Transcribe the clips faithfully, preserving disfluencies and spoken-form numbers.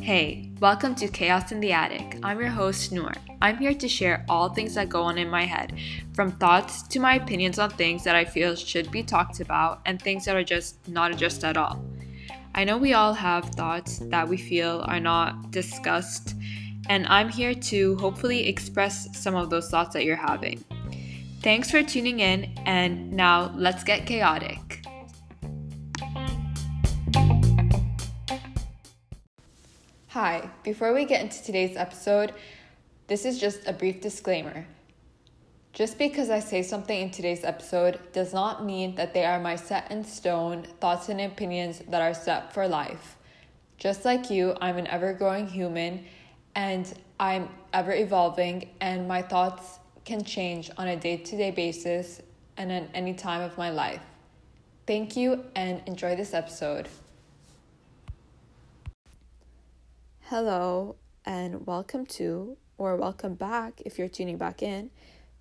Hey, welcome to Chaos in the Attic. I'm your host, Noor. I'm here to share all things that go on in my head, from thoughts to my opinions on things that I feel should be talked about and things that are just not addressed at all. I know we all have thoughts that we feel are not discussed, and I'm here to hopefully express some of those thoughts that you're having. Thanks for tuning in, and now let's get chaotic. Hi, before we get into today's episode, this is just a brief disclaimer. Just because I say something in today's episode does not mean that they are my set in stone thoughts and opinions that are set for life. Just like you, I'm an ever-growing human and I'm ever evolving, and my thoughts can change on a day-to-day basis and at any time of my life. Thank you and enjoy this episode. Hello and welcome to, or welcome back if you're tuning back in,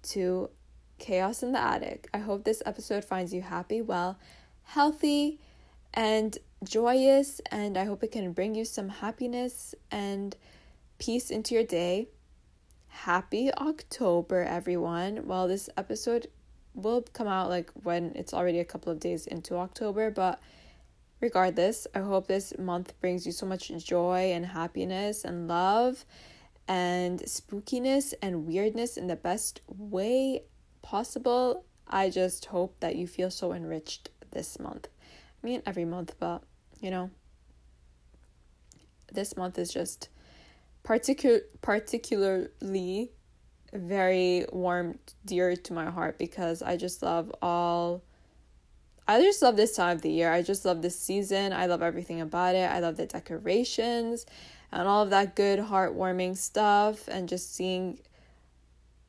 to Chaos in the Attic. I hope this episode finds you happy, well, healthy, and joyous, and I hope it can bring you some happiness and peace into your day. Happy October, everyone. Well, this episode will come out like when it's already a couple of days into October, but regardless, I hope this month brings you so much joy and happiness and love and spookiness and weirdness in the best way possible. I just hope that you feel so enriched this month. I mean, every month, but, you know, this month is just particu- particularly very warm, dear to my heart, because I just love all... I just love this time of the year. I just love this season. I love everything about it. I love the decorations and all of that good, heartwarming stuff. And just seeing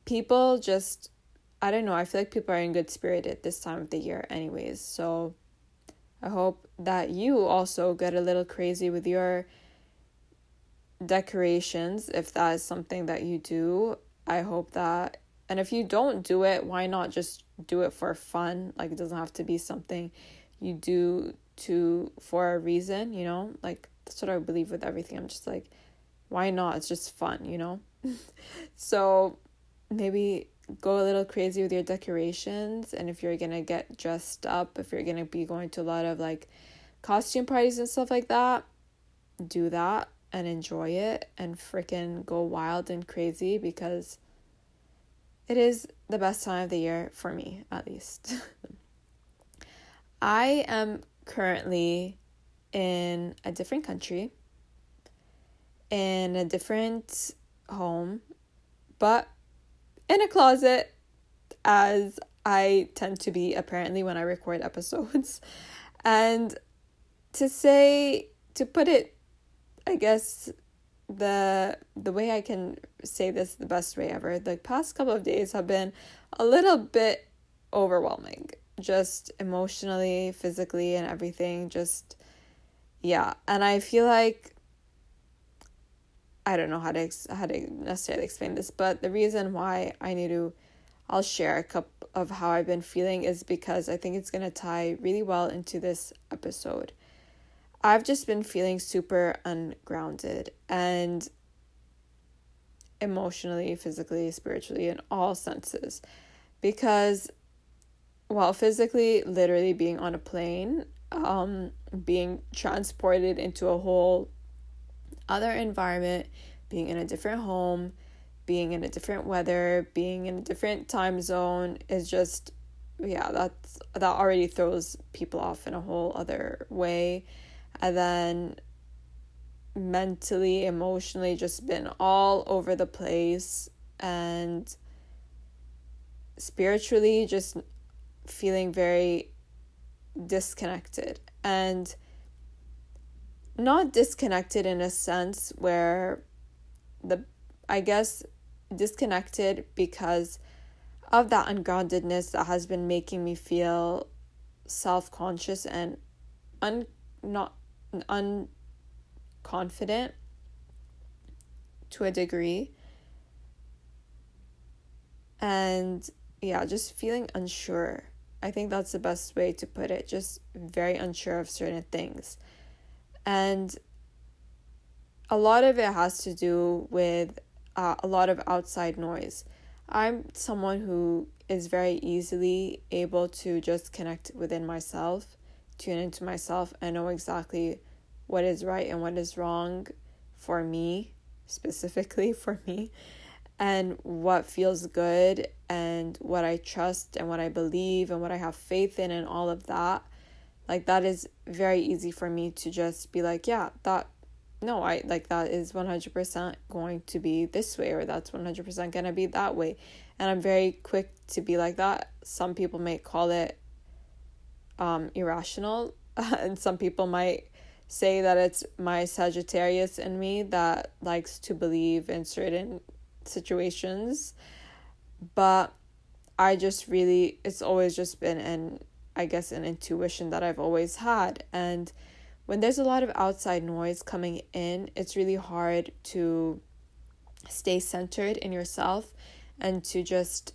people just, I don't know. I feel like people are in good spirit at this time of the year anyways. So I hope that you also get a little crazy with your decorations, if that is something that you do. I hope that, and if you don't do it, why not just do it for fun? Like, it doesn't have to be something you do to for a reason, you know? Like, that's what I believe with everything. I'm just like, why not? It's just fun, you know? So maybe go a little crazy with your decorations. And if you're gonna get dressed up, if you're gonna be going to a lot of like costume parties and stuff like that, do that and enjoy it and freaking go wild and crazy, because it is the best time of the year for me, at least. I am currently in a different country, in a different home, but in a closet, as I tend to be apparently when I record episodes. And to say, to put it, I guess, the the way I can say this the best way ever, the past couple of days have been a little bit overwhelming, just emotionally, physically, and everything. Just, yeah. And I feel like, I don't know how to how to necessarily explain this, but the reason why I need to I'll share a cup of how I've been feeling is because I think it's going to tie really well into this episode. I've just been feeling super ungrounded, and emotionally, physically, spiritually, in all senses, because, well, physically, literally being on a plane, um, being transported into a whole other environment, being in a different home, being in a different weather, being in a different time zone is just, yeah, that's, that already throws people off in a whole other way. And then mentally, emotionally, just been all over the place, and spiritually just feeling very disconnected. And not disconnected in a sense where the, I guess, disconnected because of that ungroundedness that has been making me feel self-conscious and un not unconfident to a degree, and yeah, just feeling unsure I think that's the best way to put it. Just very unsure of certain things. And a lot of it has to do with uh, a lot of outside noise. I'm someone who is very easily able to just connect within myself, tune into myself, and know exactly what is right and what is wrong for me, specifically for me, and what feels good and what I trust and what I believe and what I have faith in and all of that. Like, that is very easy for me to just be like, yeah, that, no, I like that is one hundred percent going to be this way, or that's one hundred percent going to be that way. And I'm very quick to be like that. Some people may call it um, irrational, and some people might say that it's my Sagittarius in me that likes to believe in certain situations. But I just really, it's always just been an, I guess, an intuition that I've always had. And when there's a lot of outside noise coming in, it's really hard to stay centered in yourself and to just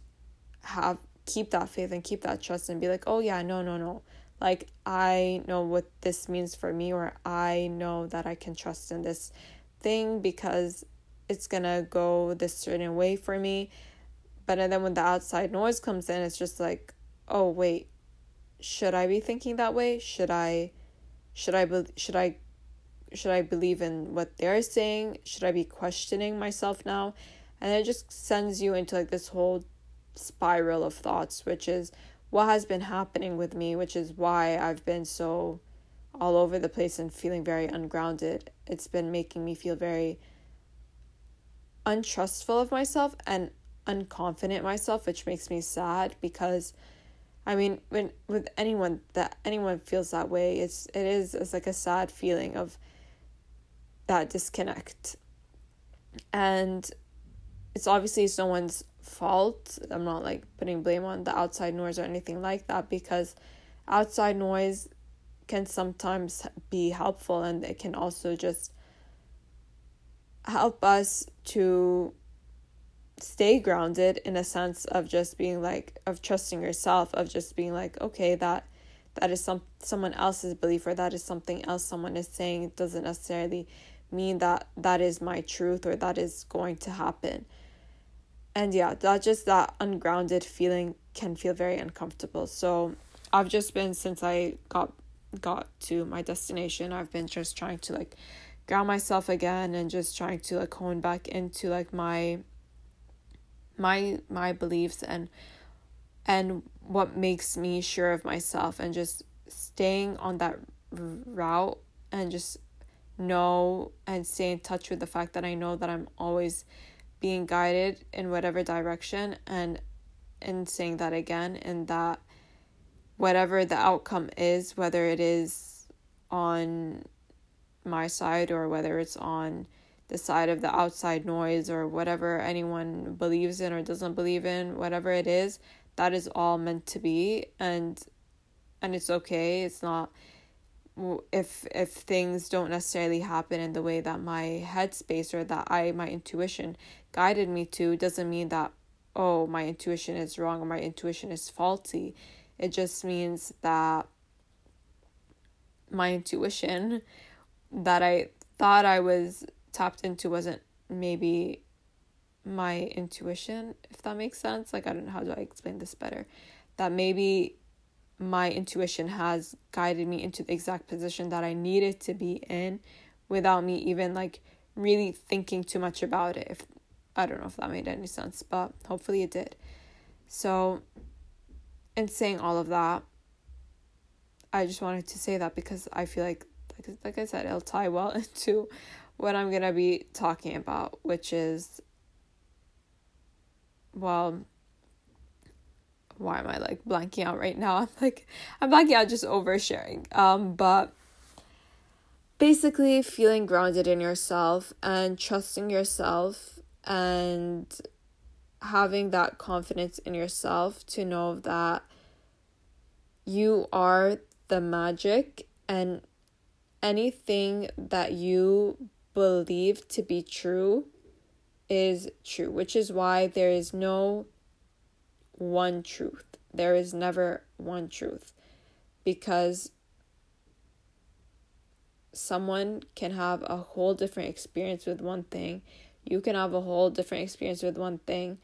have keep that faith and keep that trust and be like, oh yeah, no, no, no. Like, I know what this means for me, or I know that I can trust in this thing because it's going to go this certain way for me. But and then when the outside noise comes in, it's just like, oh, wait, should I be thinking that way? Should I, should I, be- should I, should I believe in what they're saying? Should I be questioning myself now? And it just sends you into like this whole spiral of thoughts, which is what has been happening with me, which is why I've been so all over the place and feeling very ungrounded. It's been making me feel very untrustful of myself and unconfident myself, which makes me sad because, I mean, when with anyone that anyone feels that way, it's it is it's like a sad feeling of that disconnect. And it's obviously someone's fault. I'm not like putting blame on the outside noise or anything like that, because outside noise can sometimes be helpful, and it can also just help us to stay grounded in a sense of just being like, of trusting yourself, of just being like, okay, that that is some someone else's belief, or that is something else someone is saying. It doesn't necessarily mean that that is my truth or that is going to happen. And yeah, that just that ungrounded feeling can feel very uncomfortable. So I've just been, since I got got to my destination, I've been just trying to like ground myself again and just trying to like hone back into like my my my beliefs and and what makes me sure of myself, and just staying on that route and just know and stay in touch with the fact that I know that I'm always being guided in whatever direction, and and saying that again, and that whatever the outcome is, whether it is on my side or whether it's on the side of the outside noise or whatever anyone believes in or doesn't believe in, whatever it is, that is all meant to be. And and it's okay. It's not, if if things don't necessarily happen in the way that my headspace or that I my intuition guided me to, doesn't mean that, oh, my intuition is wrong or my intuition is faulty. It just means that my intuition that I thought I was tapped into wasn't maybe my intuition, if that makes sense. Like, I don't know, how do I explain this better? That maybe my intuition has guided me into the exact position that I needed to be in without me even like really thinking too much about it. If I don't know if that made any sense, but hopefully it did. So in saying all of that, I just wanted to say that because I feel like like, like I said, it'll tie well into what I'm gonna be talking about, which is, well, why am I like blanking out right now? I'm like, I'm blanking out just oversharing. Um, but basically feeling grounded in yourself and trusting yourself and having that confidence in yourself to know that you are the magic, and anything that you believe to be true is true, which is why there is no one truth. There is never one truth, because someone can have a whole different experience with one thing. You can have a whole different experience with one thing.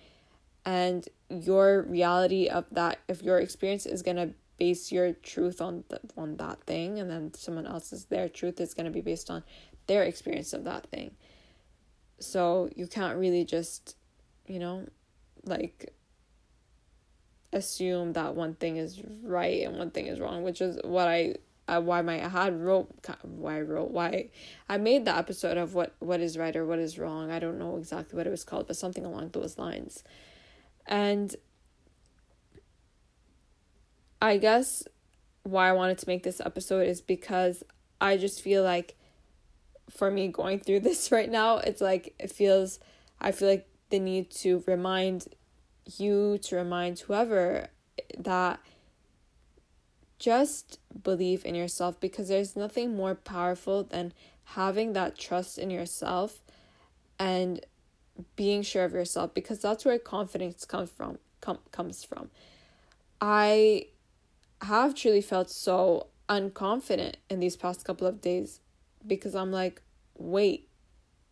And your reality of that, if your experience is going to base your truth on the, on that thing, and then someone else's, their truth is going to be based on their experience of that thing. So you can't really just, you know, like assume that one thing is right and one thing is wrong, which is what I, I why my I had wrote why I wrote why I made the episode of what what is right or what is wrong. I don't know exactly what it was called, but something along those lines. And I guess why I wanted to make this episode is because I just feel like, for me going through this right now, it's like it feels I feel like the need to remind you, to remind whoever, that just believe in yourself, because there's nothing more powerful than having that trust in yourself and being sure of yourself, because that's where confidence comes from com- comes from. I have truly felt so unconfident in these past couple of days, because I'm like, wait,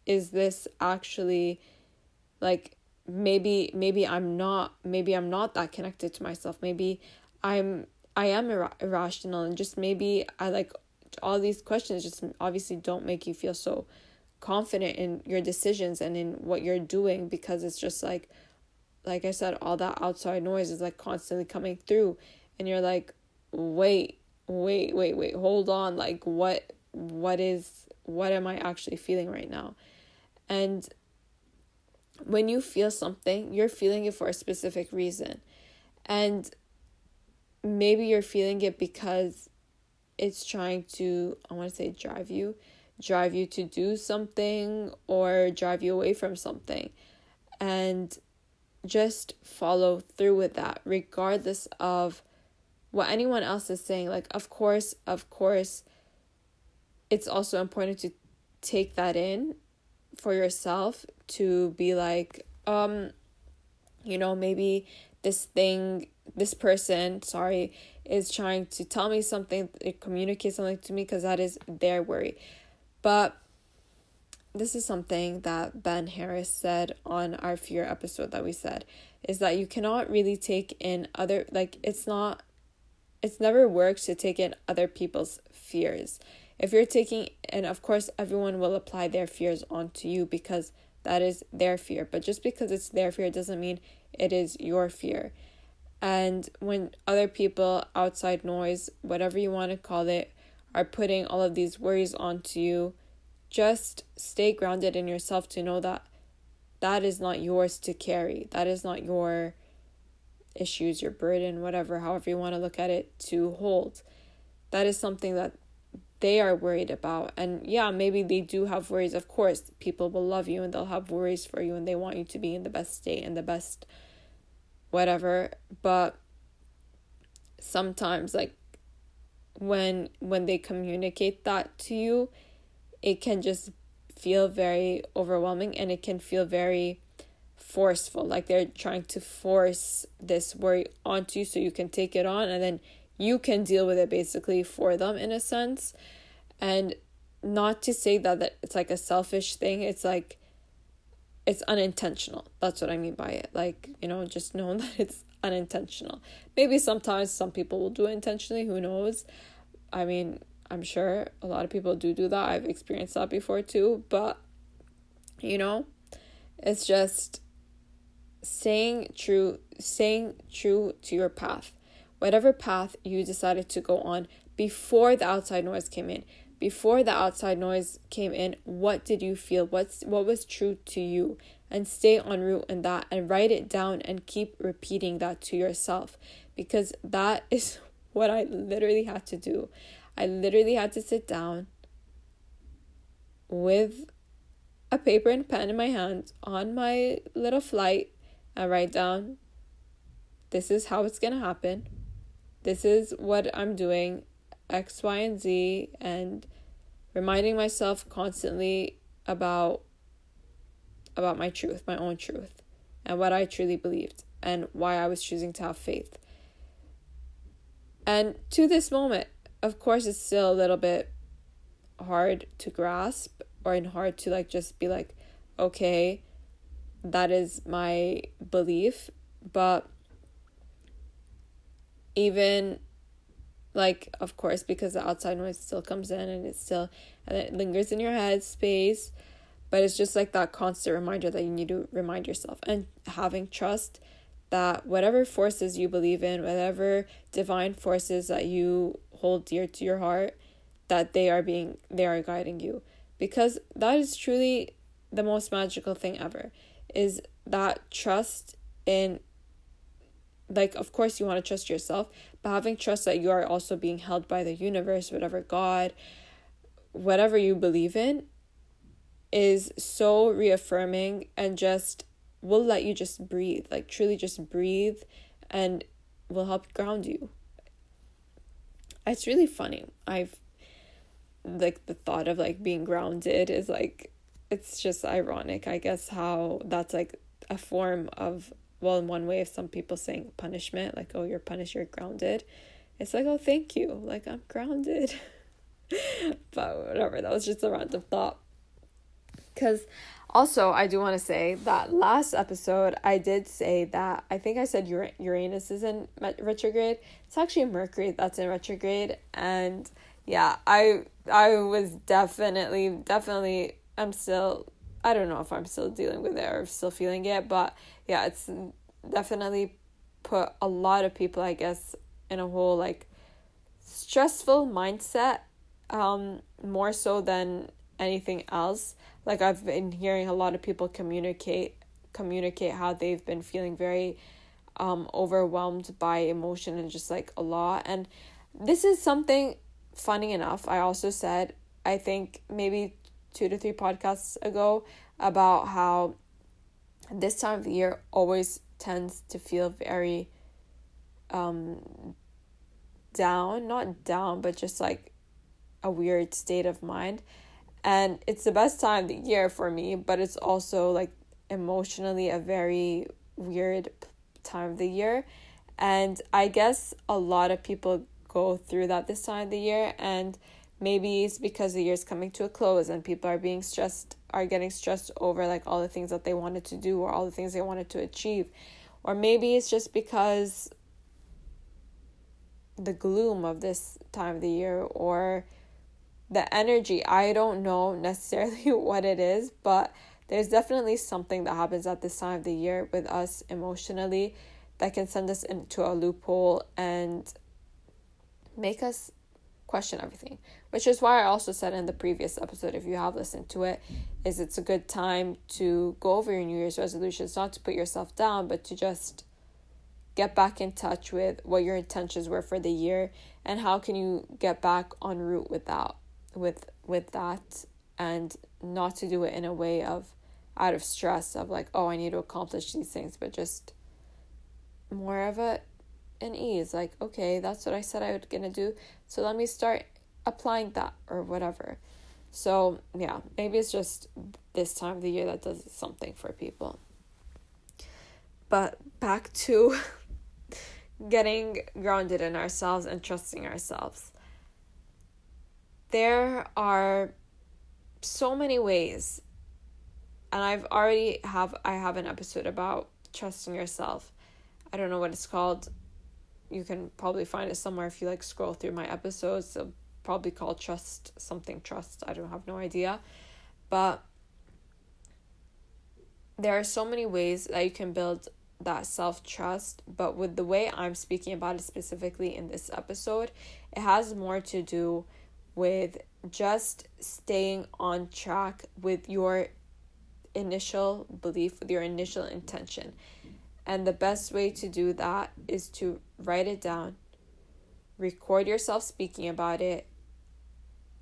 is this actually, like, maybe maybe I'm not maybe I'm not that connected to myself, maybe I'm I am ir- irrational, and just maybe I like all these questions just obviously don't make you feel so confident in your decisions and in what you're doing, because it's just like like I said, all that outside noise is like constantly coming through, and you're like, wait wait wait wait hold on, like what what is what am I actually feeling right now? And when you feel something, you're feeling it for a specific reason, and maybe you're feeling it because it's trying to I want to say drive you drive you to do something or drive you away from something. And just follow through with that, regardless of what anyone else is saying. Like, of course of course it's also important to take that in for yourself, to be like, um you know, maybe this thing this person sorry is trying to tell me something, communicate something to me, because that is their worry. But this is something that Ben Harris said on our fear episode that we said, is that you cannot really take in other, like, it's not, it's never works to take in other people's fears. If you're taking, and of course everyone will apply their fears onto you because that is their fear. But just because it's their fear doesn't mean it is your fear. And when other people, outside noise, whatever you want to call it, are putting all of these worries onto you, just stay grounded in yourself to know that that is not yours to carry. That is not your issues, your burden, whatever, however you want to look at it, to hold. That is something that they are worried about. And yeah, maybe they do have worries. Of course, people will love you and they'll have worries for you and they want you to be in the best state and the best whatever. But sometimes, like, when when they communicate that to you, it can just feel very overwhelming, and it can feel very forceful, like they're trying to force this worry onto you so you can take it on and then you can deal with it basically for them, in a sense. And not to say that, that it's like a selfish thing, it's like it's unintentional. That's what I mean by it. Like, you know, just know that it's unintentional. Maybe sometimes some people will do it intentionally, who knows? I mean, I'm sure a lot of people do do that. I've experienced that before too. But, you know, it's just staying true, staying true to your path. Whatever path you decided to go on before the outside noise came in, before the outside noise came in, what did you feel? What's, what was true to you? And stay en route in that, and write it down and keep repeating that to yourself, because that is what I literally had to do. I literally had to sit down with a paper and pen in my hand on my little flight and write down, this is how it's going to happen. This is what I'm doing, X, Y, and Z. And reminding myself constantly about, about my truth, my own truth, and what I truly believed and why I was choosing to have faith. And to this moment, of course, it's still a little bit hard to grasp, or in hard to like just be like, okay, that is my belief. But even like, of course, because the outside noise still comes in and it's still, and it lingers in your head space, but it's just like that constant reminder that you need to remind yourself, and having trust that whatever forces you believe in, whatever divine forces that you hold dear to your heart, that they are being, they are guiding you. Because that is truly the most magical thing ever, is that trust in, like, of course you want to trust yourself, but having trust that you are also being held by the universe, whatever God, whatever you believe in, is so reaffirming, and just will let you just breathe, like truly just breathe, and will help ground you. It's really funny. I've, like, the thought of like being grounded is like, it's just ironic, I guess, how that's like a form of, well, in one way, if some people saying punishment, like, oh, you're punished, you're grounded. It's like, oh, thank you, like, I'm grounded. But whatever, that was just a random thought. Because also, I do want to say that last episode, I did say that, I think I said Ur- Uranus is in retrograde. It's actually Mercury that's in retrograde. And yeah, I I was definitely, definitely, I'm still, I don't know if I'm still dealing with it or still feeling it, but yeah, it's definitely put a lot of people, I guess, in a whole, like, stressful mindset, um, more so than anything else. Like, I've been hearing a lot of people communicate, communicate how they've been feeling very, um, overwhelmed by emotion and just, like, a lot. And this is something, funny enough, I also said, I think maybe two to three podcasts ago, about how this time of the year always tends to feel very um down, not down, but just like a weird state of mind. And it's the best time of the year for me, but it's also like emotionally a very weird time of the year. And I guess a lot of people go through that this time of the year, and maybe it's because the year's coming to a close and people are being stressed, are getting stressed over like all the things that they wanted to do or all the things they wanted to achieve. Or maybe it's just because the gloom of this time of the year or the energy. I don't know necessarily what it is, but there's definitely something that happens at this time of the year with us emotionally that can send us into a loophole and make us question everything, which is why I also said in the previous episode, if you have listened to it, is it's a good time to go over your New Year's resolutions, not to put yourself down, but to just get back in touch with what your intentions were for the year and how can you get back en route with that, with, with that, and not to do it in a way of out of stress of like, oh, I need to accomplish these things, but just more of a and ease, like, okay, that's what I said I was gonna do, so let me start applying that or whatever. So yeah, maybe it's just this time of the year that does something for people. But back to getting grounded in ourselves and trusting ourselves. There are so many ways, and I've already have I have an episode about trusting yourself. I don't know what it's called. You can probably find it somewhere if you like scroll through my episodes. It'll probably call trust something trust. I don't have no idea. But there are so many ways that you can build that self-trust. But with the way I'm speaking about it specifically in this episode, it has more to do with just staying on track with your initial belief, with your initial intention. And the best way to do that is to write it down, record yourself speaking about it,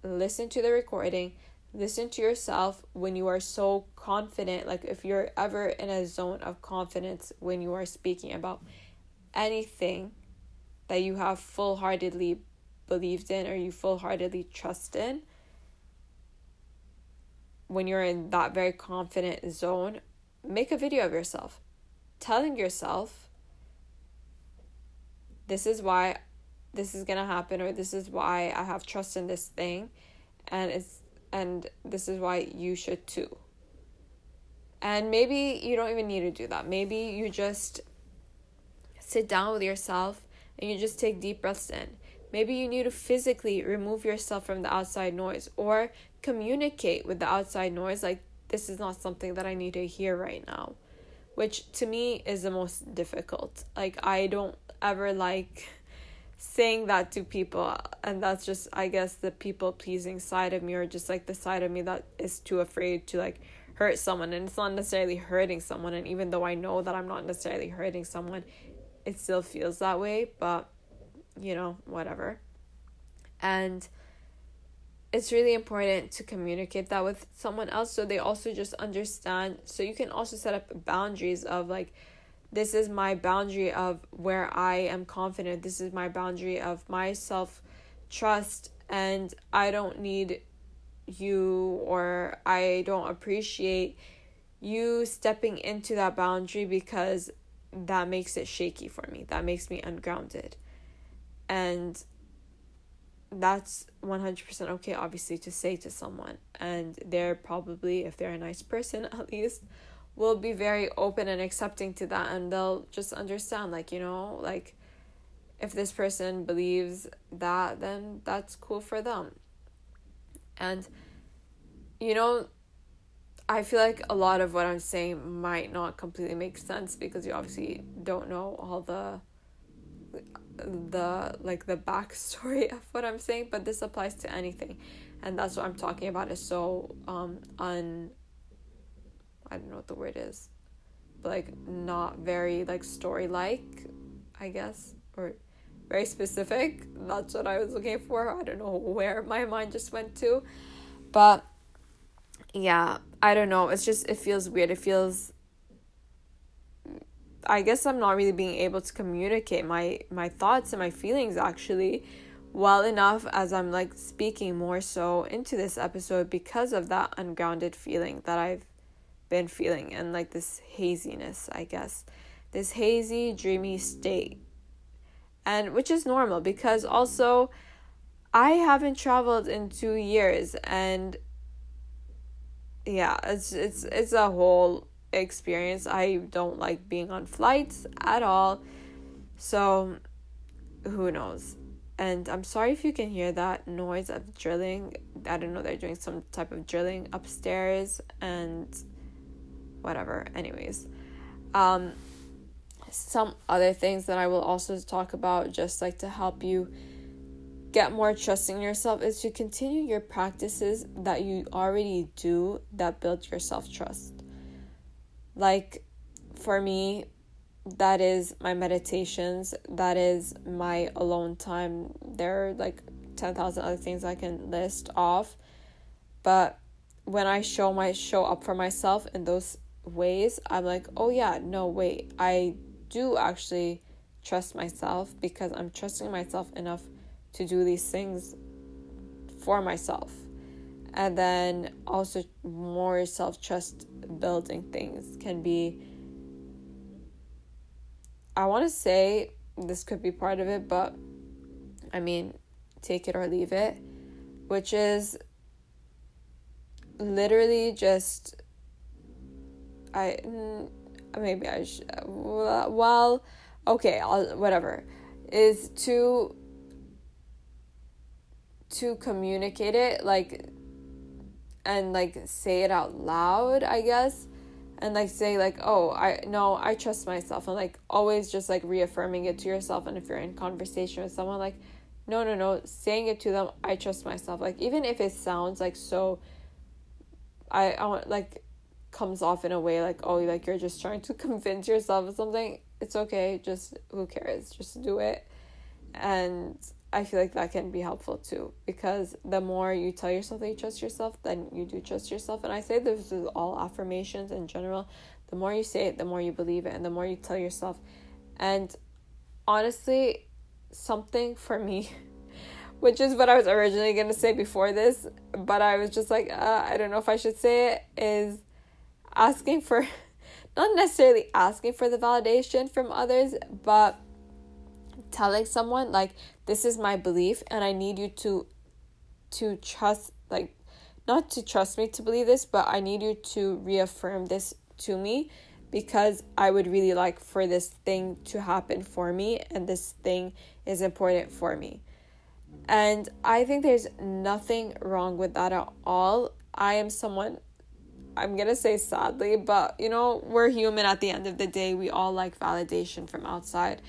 listen to the recording, listen to yourself when you are so confident, like if you're ever in a zone of confidence when you are speaking about anything that you have full-heartedly believed in or you full-heartedly trust in, when you're in that very confident zone, make a video of yourself. Telling yourself, this is why this is gonna happen, or this is why I have trust in this thing, and it's and this is why you should too. And maybe you don't even need to do that. Maybe you just sit down with yourself and you just take deep breaths in. Maybe you need to physically remove yourself from the outside noise, or communicate with the outside noise, like, this is not something that I need to hear right now, which to me is the most difficult. Like, I don't ever like saying that to people, and that's just, I guess, the people-pleasing side of me, or just like the side of me that is too afraid to like hurt someone. And it's not necessarily hurting someone, and even though I know that I'm not necessarily hurting someone, it still feels that way, but you know, whatever. And it's really important to communicate that with someone else, so they also just understand, so you can also set up boundaries of like, this is my boundary of where I am confident, this is my boundary of my self-trust, and I don't need you, or I don't appreciate you stepping into that boundary, because that makes it shaky for me, that makes me ungrounded. And that's one hundred percent okay, obviously, to say to someone, and they're probably, if they're a nice person at least, will be very open and accepting to that, and they'll just understand, like, you know, like, if this person believes that, then that's cool for them. And, you know, I feel like a lot of what I'm saying might not completely make sense, because you obviously don't know all the the like the backstory of what I'm saying, but this applies to anything, and that's what I'm talking about is so um un I don't know what the word is, but like not very like story like I guess, or very specific. That's what I was looking for. I don't know where my mind just went to, but yeah, I don't know, it's just, it feels weird, it feels, I guess I'm not really being able to communicate my, my thoughts and my feelings actually well enough as I'm like speaking more so into this episode, because of that ungrounded feeling that I've been feeling, and like this haziness, I guess, this hazy, dreamy state, and which is normal, because also I haven't traveled in two years, and yeah, it's it's it's a whole experience. I don't like being on flights at all, so who knows. And I'm sorry if you can hear that noise of drilling. I don't know, they're doing some type of drilling upstairs and whatever. Anyways, um some other things that I will also talk about, just like to help you get more trust in yourself, is to continue your practices that you already do that build your self-trust. Like, for me, that is my meditations, that is my alone time. There are like ten thousand other things I can list off, but when I show my show up for myself in those ways, I'm like, oh yeah, no wait, I do actually trust myself, because I'm trusting myself enough to do these things for myself. And then also more self-trust building things can be, I want to say this could be part of it, but I mean, take it or leave it, which is literally just, I, maybe I should, well, okay, I'll, whatever, is to, to communicate it, like, and like say it out loud, I guess, and like say like, oh, I no I trust myself, and like always just like reaffirming it to yourself. And if you're in conversation with someone, like no no no saying it to them, I trust myself, like even if it sounds like so I, I like comes off in a way like, oh, like you're just trying to convince yourself of something, it's okay, just who cares, just do it. And I feel like that can be helpful too, because the more you tell yourself that you trust yourself, then you do trust yourself. And I say this is all affirmations in general. The more you say it, the more you believe it, and the more you tell yourself. And honestly, something for me, which is what I was originally going to say before this, but I was just like, uh, I don't know if I should say it, is asking for, not necessarily asking for the validation from others, but telling someone, like, this is my belief and I need you to to trust, like, not to trust me to believe this, but I need you to reaffirm this to me, because I would really like for this thing to happen for me, and this thing is important for me. And I think there's nothing wrong with that at all. I am someone, I'm gonna say sadly, but you know, we're human at the end of the day. We all like validation from outside,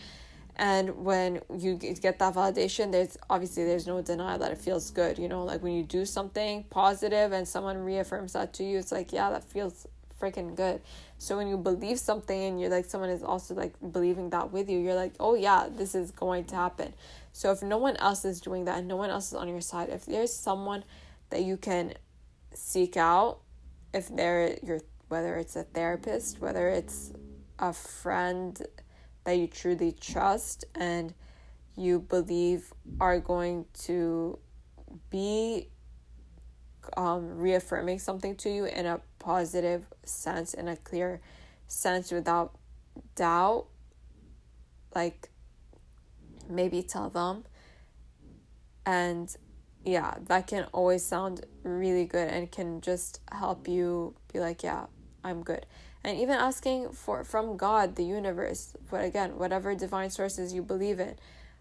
and when you get that validation, there's obviously there's no denial that it feels good. You know, like when you do something positive and someone reaffirms that to you, it's like, yeah, that feels freaking good. So when you believe something and you're like, someone is also like believing that with you, you're like, oh yeah, this is going to happen. So if no one else is doing that and no one else is on your side, if there's someone that you can seek out, if they're your, whether it's a therapist, whether it's a friend that you truly trust and you believe are going to be um reaffirming something to you in a positive sense, in a clear sense, without doubt, like, maybe tell them. And yeah, that can always sound really good and can just help you be like, yeah, I'm good. And even asking for from God, the universe, but again, whatever divine sources you believe in,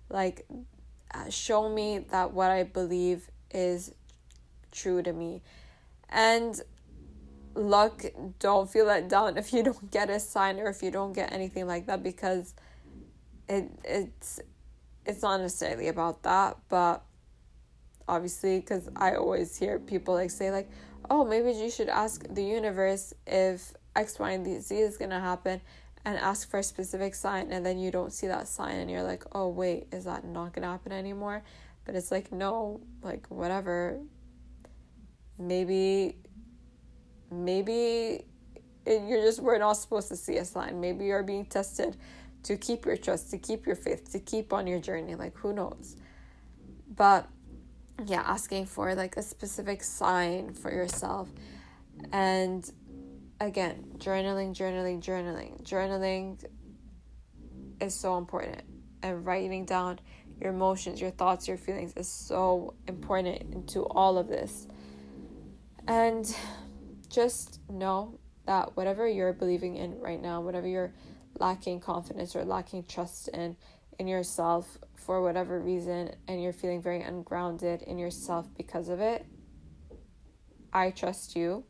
like, show me that what I believe is true to me. And luck, don't feel let down if you don't get a sign or if you don't get anything like that, because it it's it's not necessarily about that. But obviously, because I always hear people like say like, oh, maybe you should ask the universe if X, Y, and Z is gonna happen, and ask for a specific sign, and then you don't see that sign and you're like, oh wait, is that not gonna happen anymore? But it's like, no, like, whatever, maybe maybe you're just we're not supposed to see a sign. Maybe you're being tested to keep your trust, to keep your faith, to keep on your journey, like, who knows. But yeah, asking for like a specific sign for yourself. And again, journaling journaling journaling journaling is so important, and writing down your emotions, your thoughts, your feelings is so important into all of this. And just know that whatever you're believing in right now, whatever you're lacking confidence or lacking trust in, in yourself for whatever reason, and you're feeling very ungrounded in yourself because of it, I trust you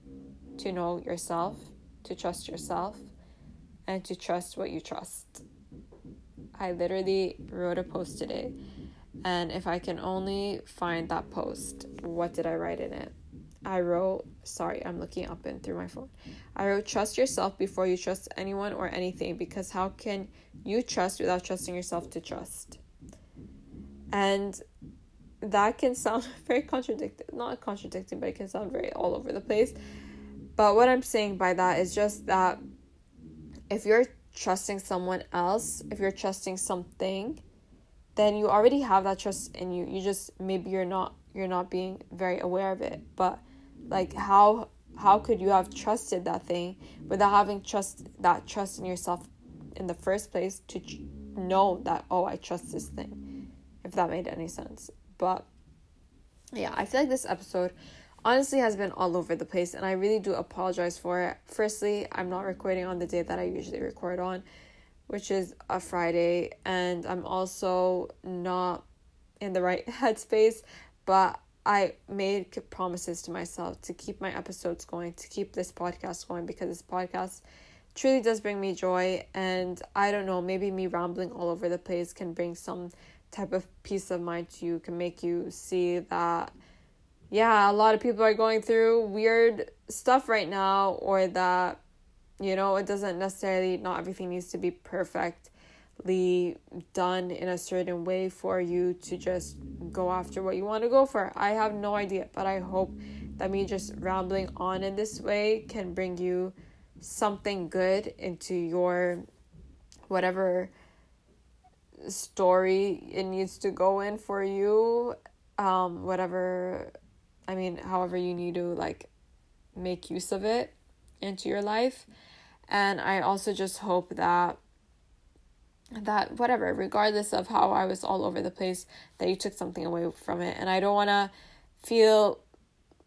to know yourself, to trust yourself, and to trust what you trust. I literally wrote a post today, and if I can only find that post, what did I write in it? I wrote, sorry, I'm looking up and through my phone. I wrote, trust yourself before you trust anyone or anything, because how can you trust without trusting yourself to trust? And that can sound very contradictory, not contradicting, but it can sound very all over the place. But what I'm saying by that is just that if you're trusting someone else, if you're trusting something, then you already have that trust in you. You just, maybe you're not, you're not being very aware of it, but like, how how could you have trusted that thing without having trust that trust in yourself in the first place, to ch- know that, oh, I trust this thing, if that made any sense. But yeah, I feel like this episode honestly has been all over the place, and I really do apologize for it. Firstly, I'm not recording on the day that I usually record on, which is a Friday, and I'm also not in the right headspace. But I made promises to myself to keep my episodes going, to keep this podcast going, because this podcast truly does bring me joy. And I don't know, maybe me rambling all over the place can bring some type of peace of mind to you, can make you see that, yeah, a lot of people are going through weird stuff right now, or that, you know, it doesn't necessarily, not everything needs to be perfect done in a certain way for you to just go after what you want to go for. I have no idea, but I hope that me just rambling on in this way can bring you something good into your whatever story it needs to go in for you, um whatever, I mean, however you need to like make use of it into your life. And I also just hope that that whatever, regardless of how I was all over the place, that you took something away from it. And I don't want to feel,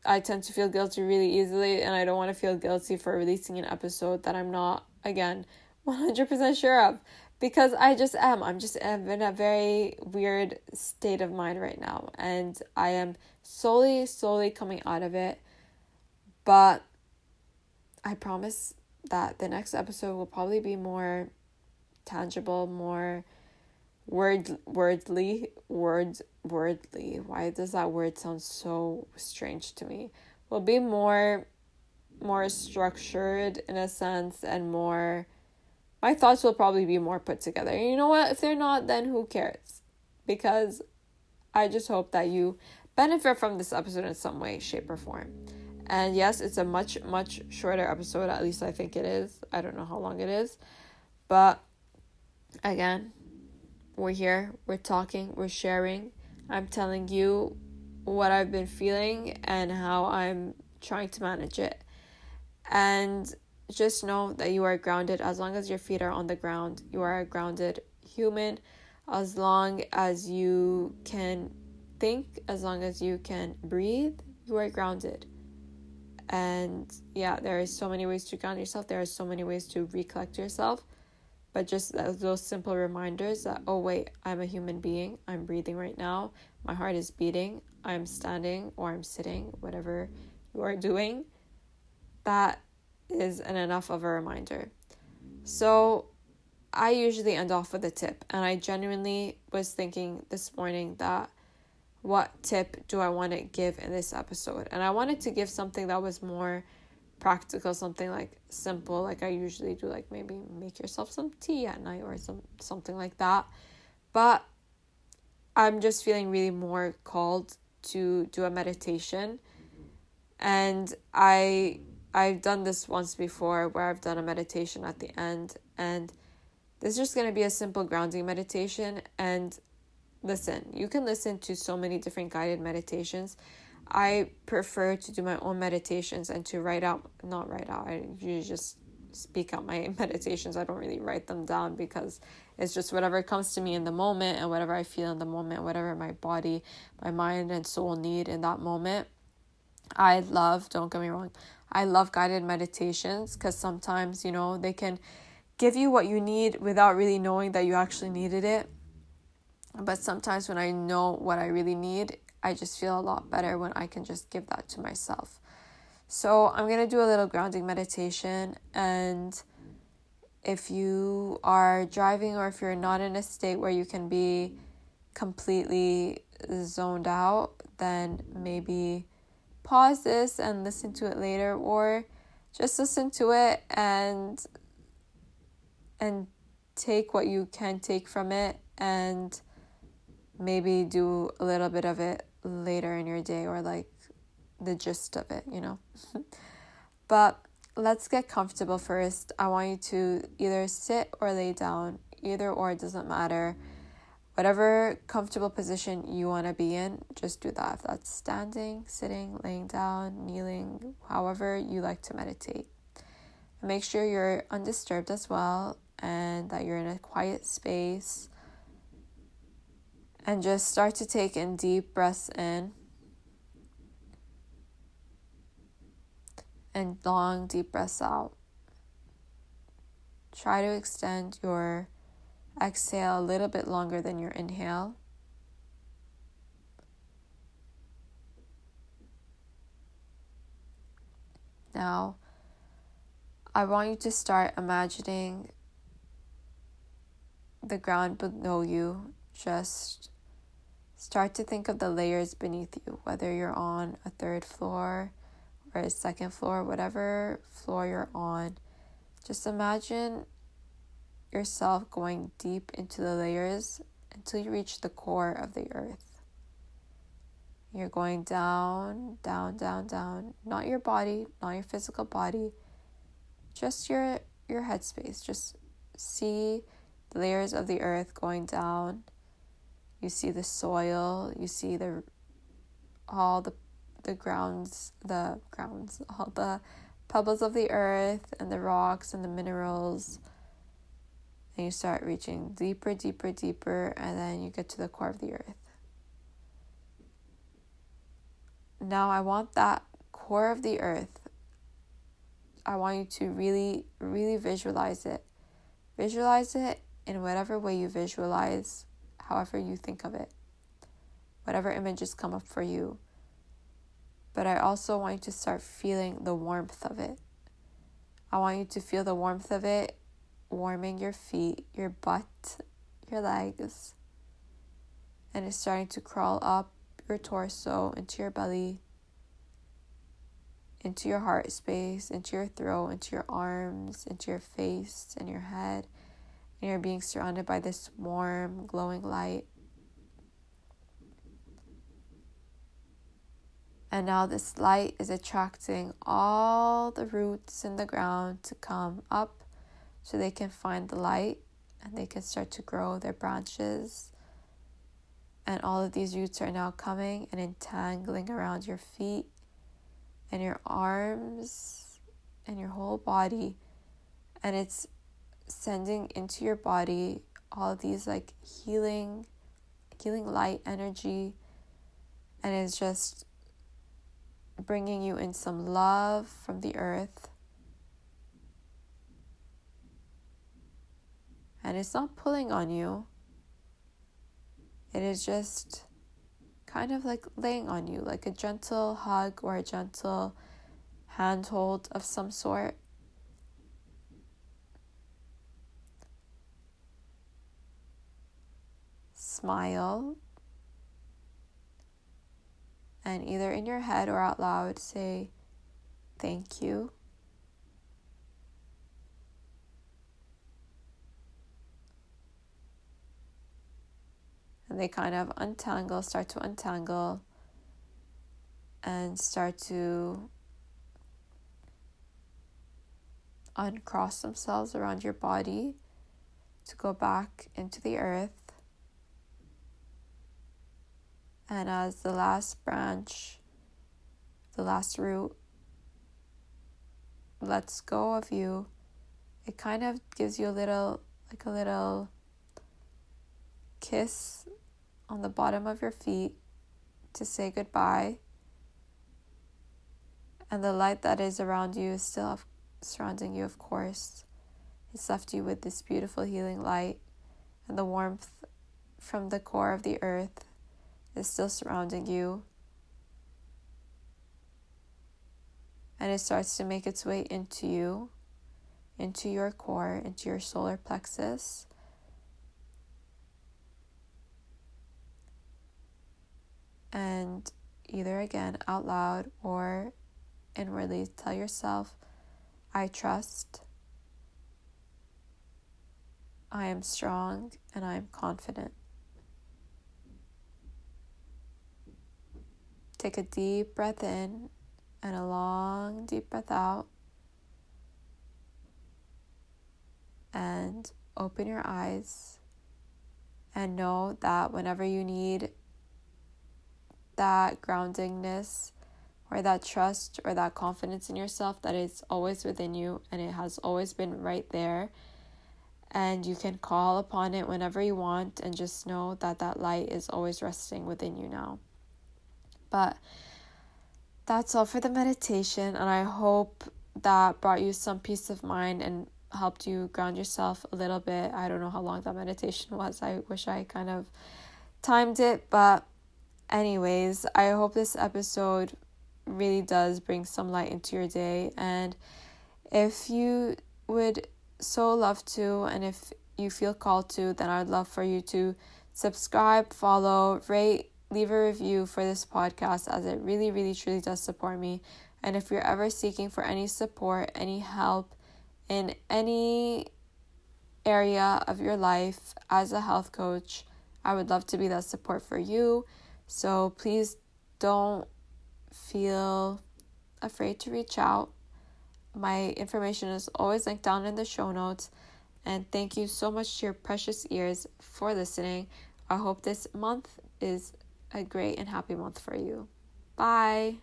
I tend to feel guilty really easily, and I don't want to feel guilty for releasing an episode that I'm not, again, one hundred percent sure of, because I just am. I'm just am in a very weird state of mind right now, and I am slowly, slowly coming out of it. But I promise that the next episode will probably be more tangible, more word wordly word wordly why does that word sound so strange to me will be more more structured in a sense, and more, my thoughts will probably be more put together. And you know what, if they're not, then who cares, because I just hope that you benefit from this episode in some way, shape, or form. And yes, it's a much much shorter episode, at least I think it is. I don't know how long it is, but again, we're here, we're talking, we're sharing. I'm telling you what I've been feeling and how I'm trying to manage it. And just know that you are grounded. As long as your feet are on the ground, you are a grounded human. As long as you can think, as long as you can breathe, you are grounded. And yeah, there are so many ways to ground yourself. There are so many ways to recollect yourself. But just those simple reminders that, oh wait, I'm a human being, I'm breathing right now, my heart is beating, I'm standing or I'm sitting, whatever you are doing, that is an enough of a reminder. So I usually end off with a tip, and I genuinely was thinking this morning that what tip do I want to give in this episode? And I wanted to give something that was more practical, something like simple, like I usually do, like maybe make yourself some tea at night or some something like that. But I'm just feeling really more called to do a meditation. And I I've done this once before, where I've done a meditation at the end, and this is just going to be a simple grounding meditation. And listen, you can listen to so many different guided meditations. I prefer to do my own meditations and to write out, not write out, I usually just speak out my meditations. I don't really write them down, because it's just whatever comes to me in the moment, and whatever I feel in the moment, whatever my body, my mind, and soul need in that moment. I love, don't get me wrong, I love guided meditations, because sometimes, you know, they can give you what you need without really knowing that you actually needed it. But sometimes when I know what I really need, I just feel a lot better when I can just give that to myself. So I'm going to do a little grounding meditation. And if you are driving, or if you're not in a state where you can be completely zoned out, then maybe pause this and listen to it later, or just listen to it and and take what you can take from it, and maybe do a little bit of it later in your day, or like the gist of it, you know. But let's get comfortable first. I want you to either sit or lay down, either or, it doesn't matter. Whatever comfortable position you want to be in, just do that. If that's standing, sitting, laying down, kneeling, however you like to meditate. And make sure you're undisturbed as well, and that you're in a quiet space. And just start to take in deep breaths in and long deep breaths out. Try to extend your exhale a little bit longer than your inhale. Now, I want you to start imagining the ground below you. Just start to think of the layers beneath you, whether you're on a third floor or a second floor, whatever floor you're on. Just imagine yourself going deep into the layers until you reach the core of the earth. You're going down, down, down, down. Not your body, not your physical body, just your, your headspace. Just see the layers of the earth going down. You see the soil, you see the all the the grounds, the grounds, all the pebbles of the earth, and the rocks and the minerals. and you start reaching deeper, deeper, deeper, and then you get to the core of the earth. Now I want that core of the earth, I want you to really, really visualize it. Visualize it in whatever way you visualize, however you think of it, whatever images come up for you. But I also want you to start feeling the warmth of it. I want you to feel the warmth of it, warming your feet, your butt, your legs. And it's starting to crawl up your torso, into your belly, into your heart space, into your throat, into your arms, into your face and your head. And you're being surrounded by this warm, glowing light. And now this light is attracting all the roots in the ground to come up so they can find the light and they can start to grow their branches. And all of these roots are now coming and entangling around your feet and your arms and your whole body. And it's sending into your body all of these like healing, healing light energy. And it's just bringing you in some love from the earth. And it's not pulling on you. It is just kind of like laying on you, like a gentle hug or a gentle handhold of some sort. Smile. And either in your head or out loud, say, thank you. And they kind of untangle, start to untangle, and start to uncross themselves around your body to go back into the earth. And as the last branch, the last root lets go of you, it kind of gives you a little, like a little kiss on the bottom of your feet to say goodbye. And the light that is around you is still surrounding you, of course. It's left you with this beautiful healing light and the warmth from the core of the earth is still surrounding you, and it starts to make its way into you, into your core, into your solar plexus. And either again out loud or inwardly tell yourself, I trust, I am strong, and I am confident. Take a deep breath in and a long deep breath out. And open your eyes and know that whenever you need that groundingness or that trust or that confidence in yourself, that it's always within you and it has always been right there. And you can call upon it whenever you want and just know that that light is always resting within you now. But that's all for the meditation, and I hope that brought you some peace of mind and helped you ground yourself a little bit. I don't know how long that meditation was. I wish I kind of timed it. But anyways, I hope this episode really does bring some light into your day. And if you would so love to, and if you feel called to, then I'd love for you to subscribe, follow, rate, leave a review for this podcast, as it really, really, truly does support me. And if you're ever seeking for any support, any help in any area of your life as a health coach, I would love to be that support for you. So please don't feel afraid to reach out. My information is always linked down in the show notes. And thank you so much to your precious ears for listening. I hope this month is a great and happy month for you. Bye.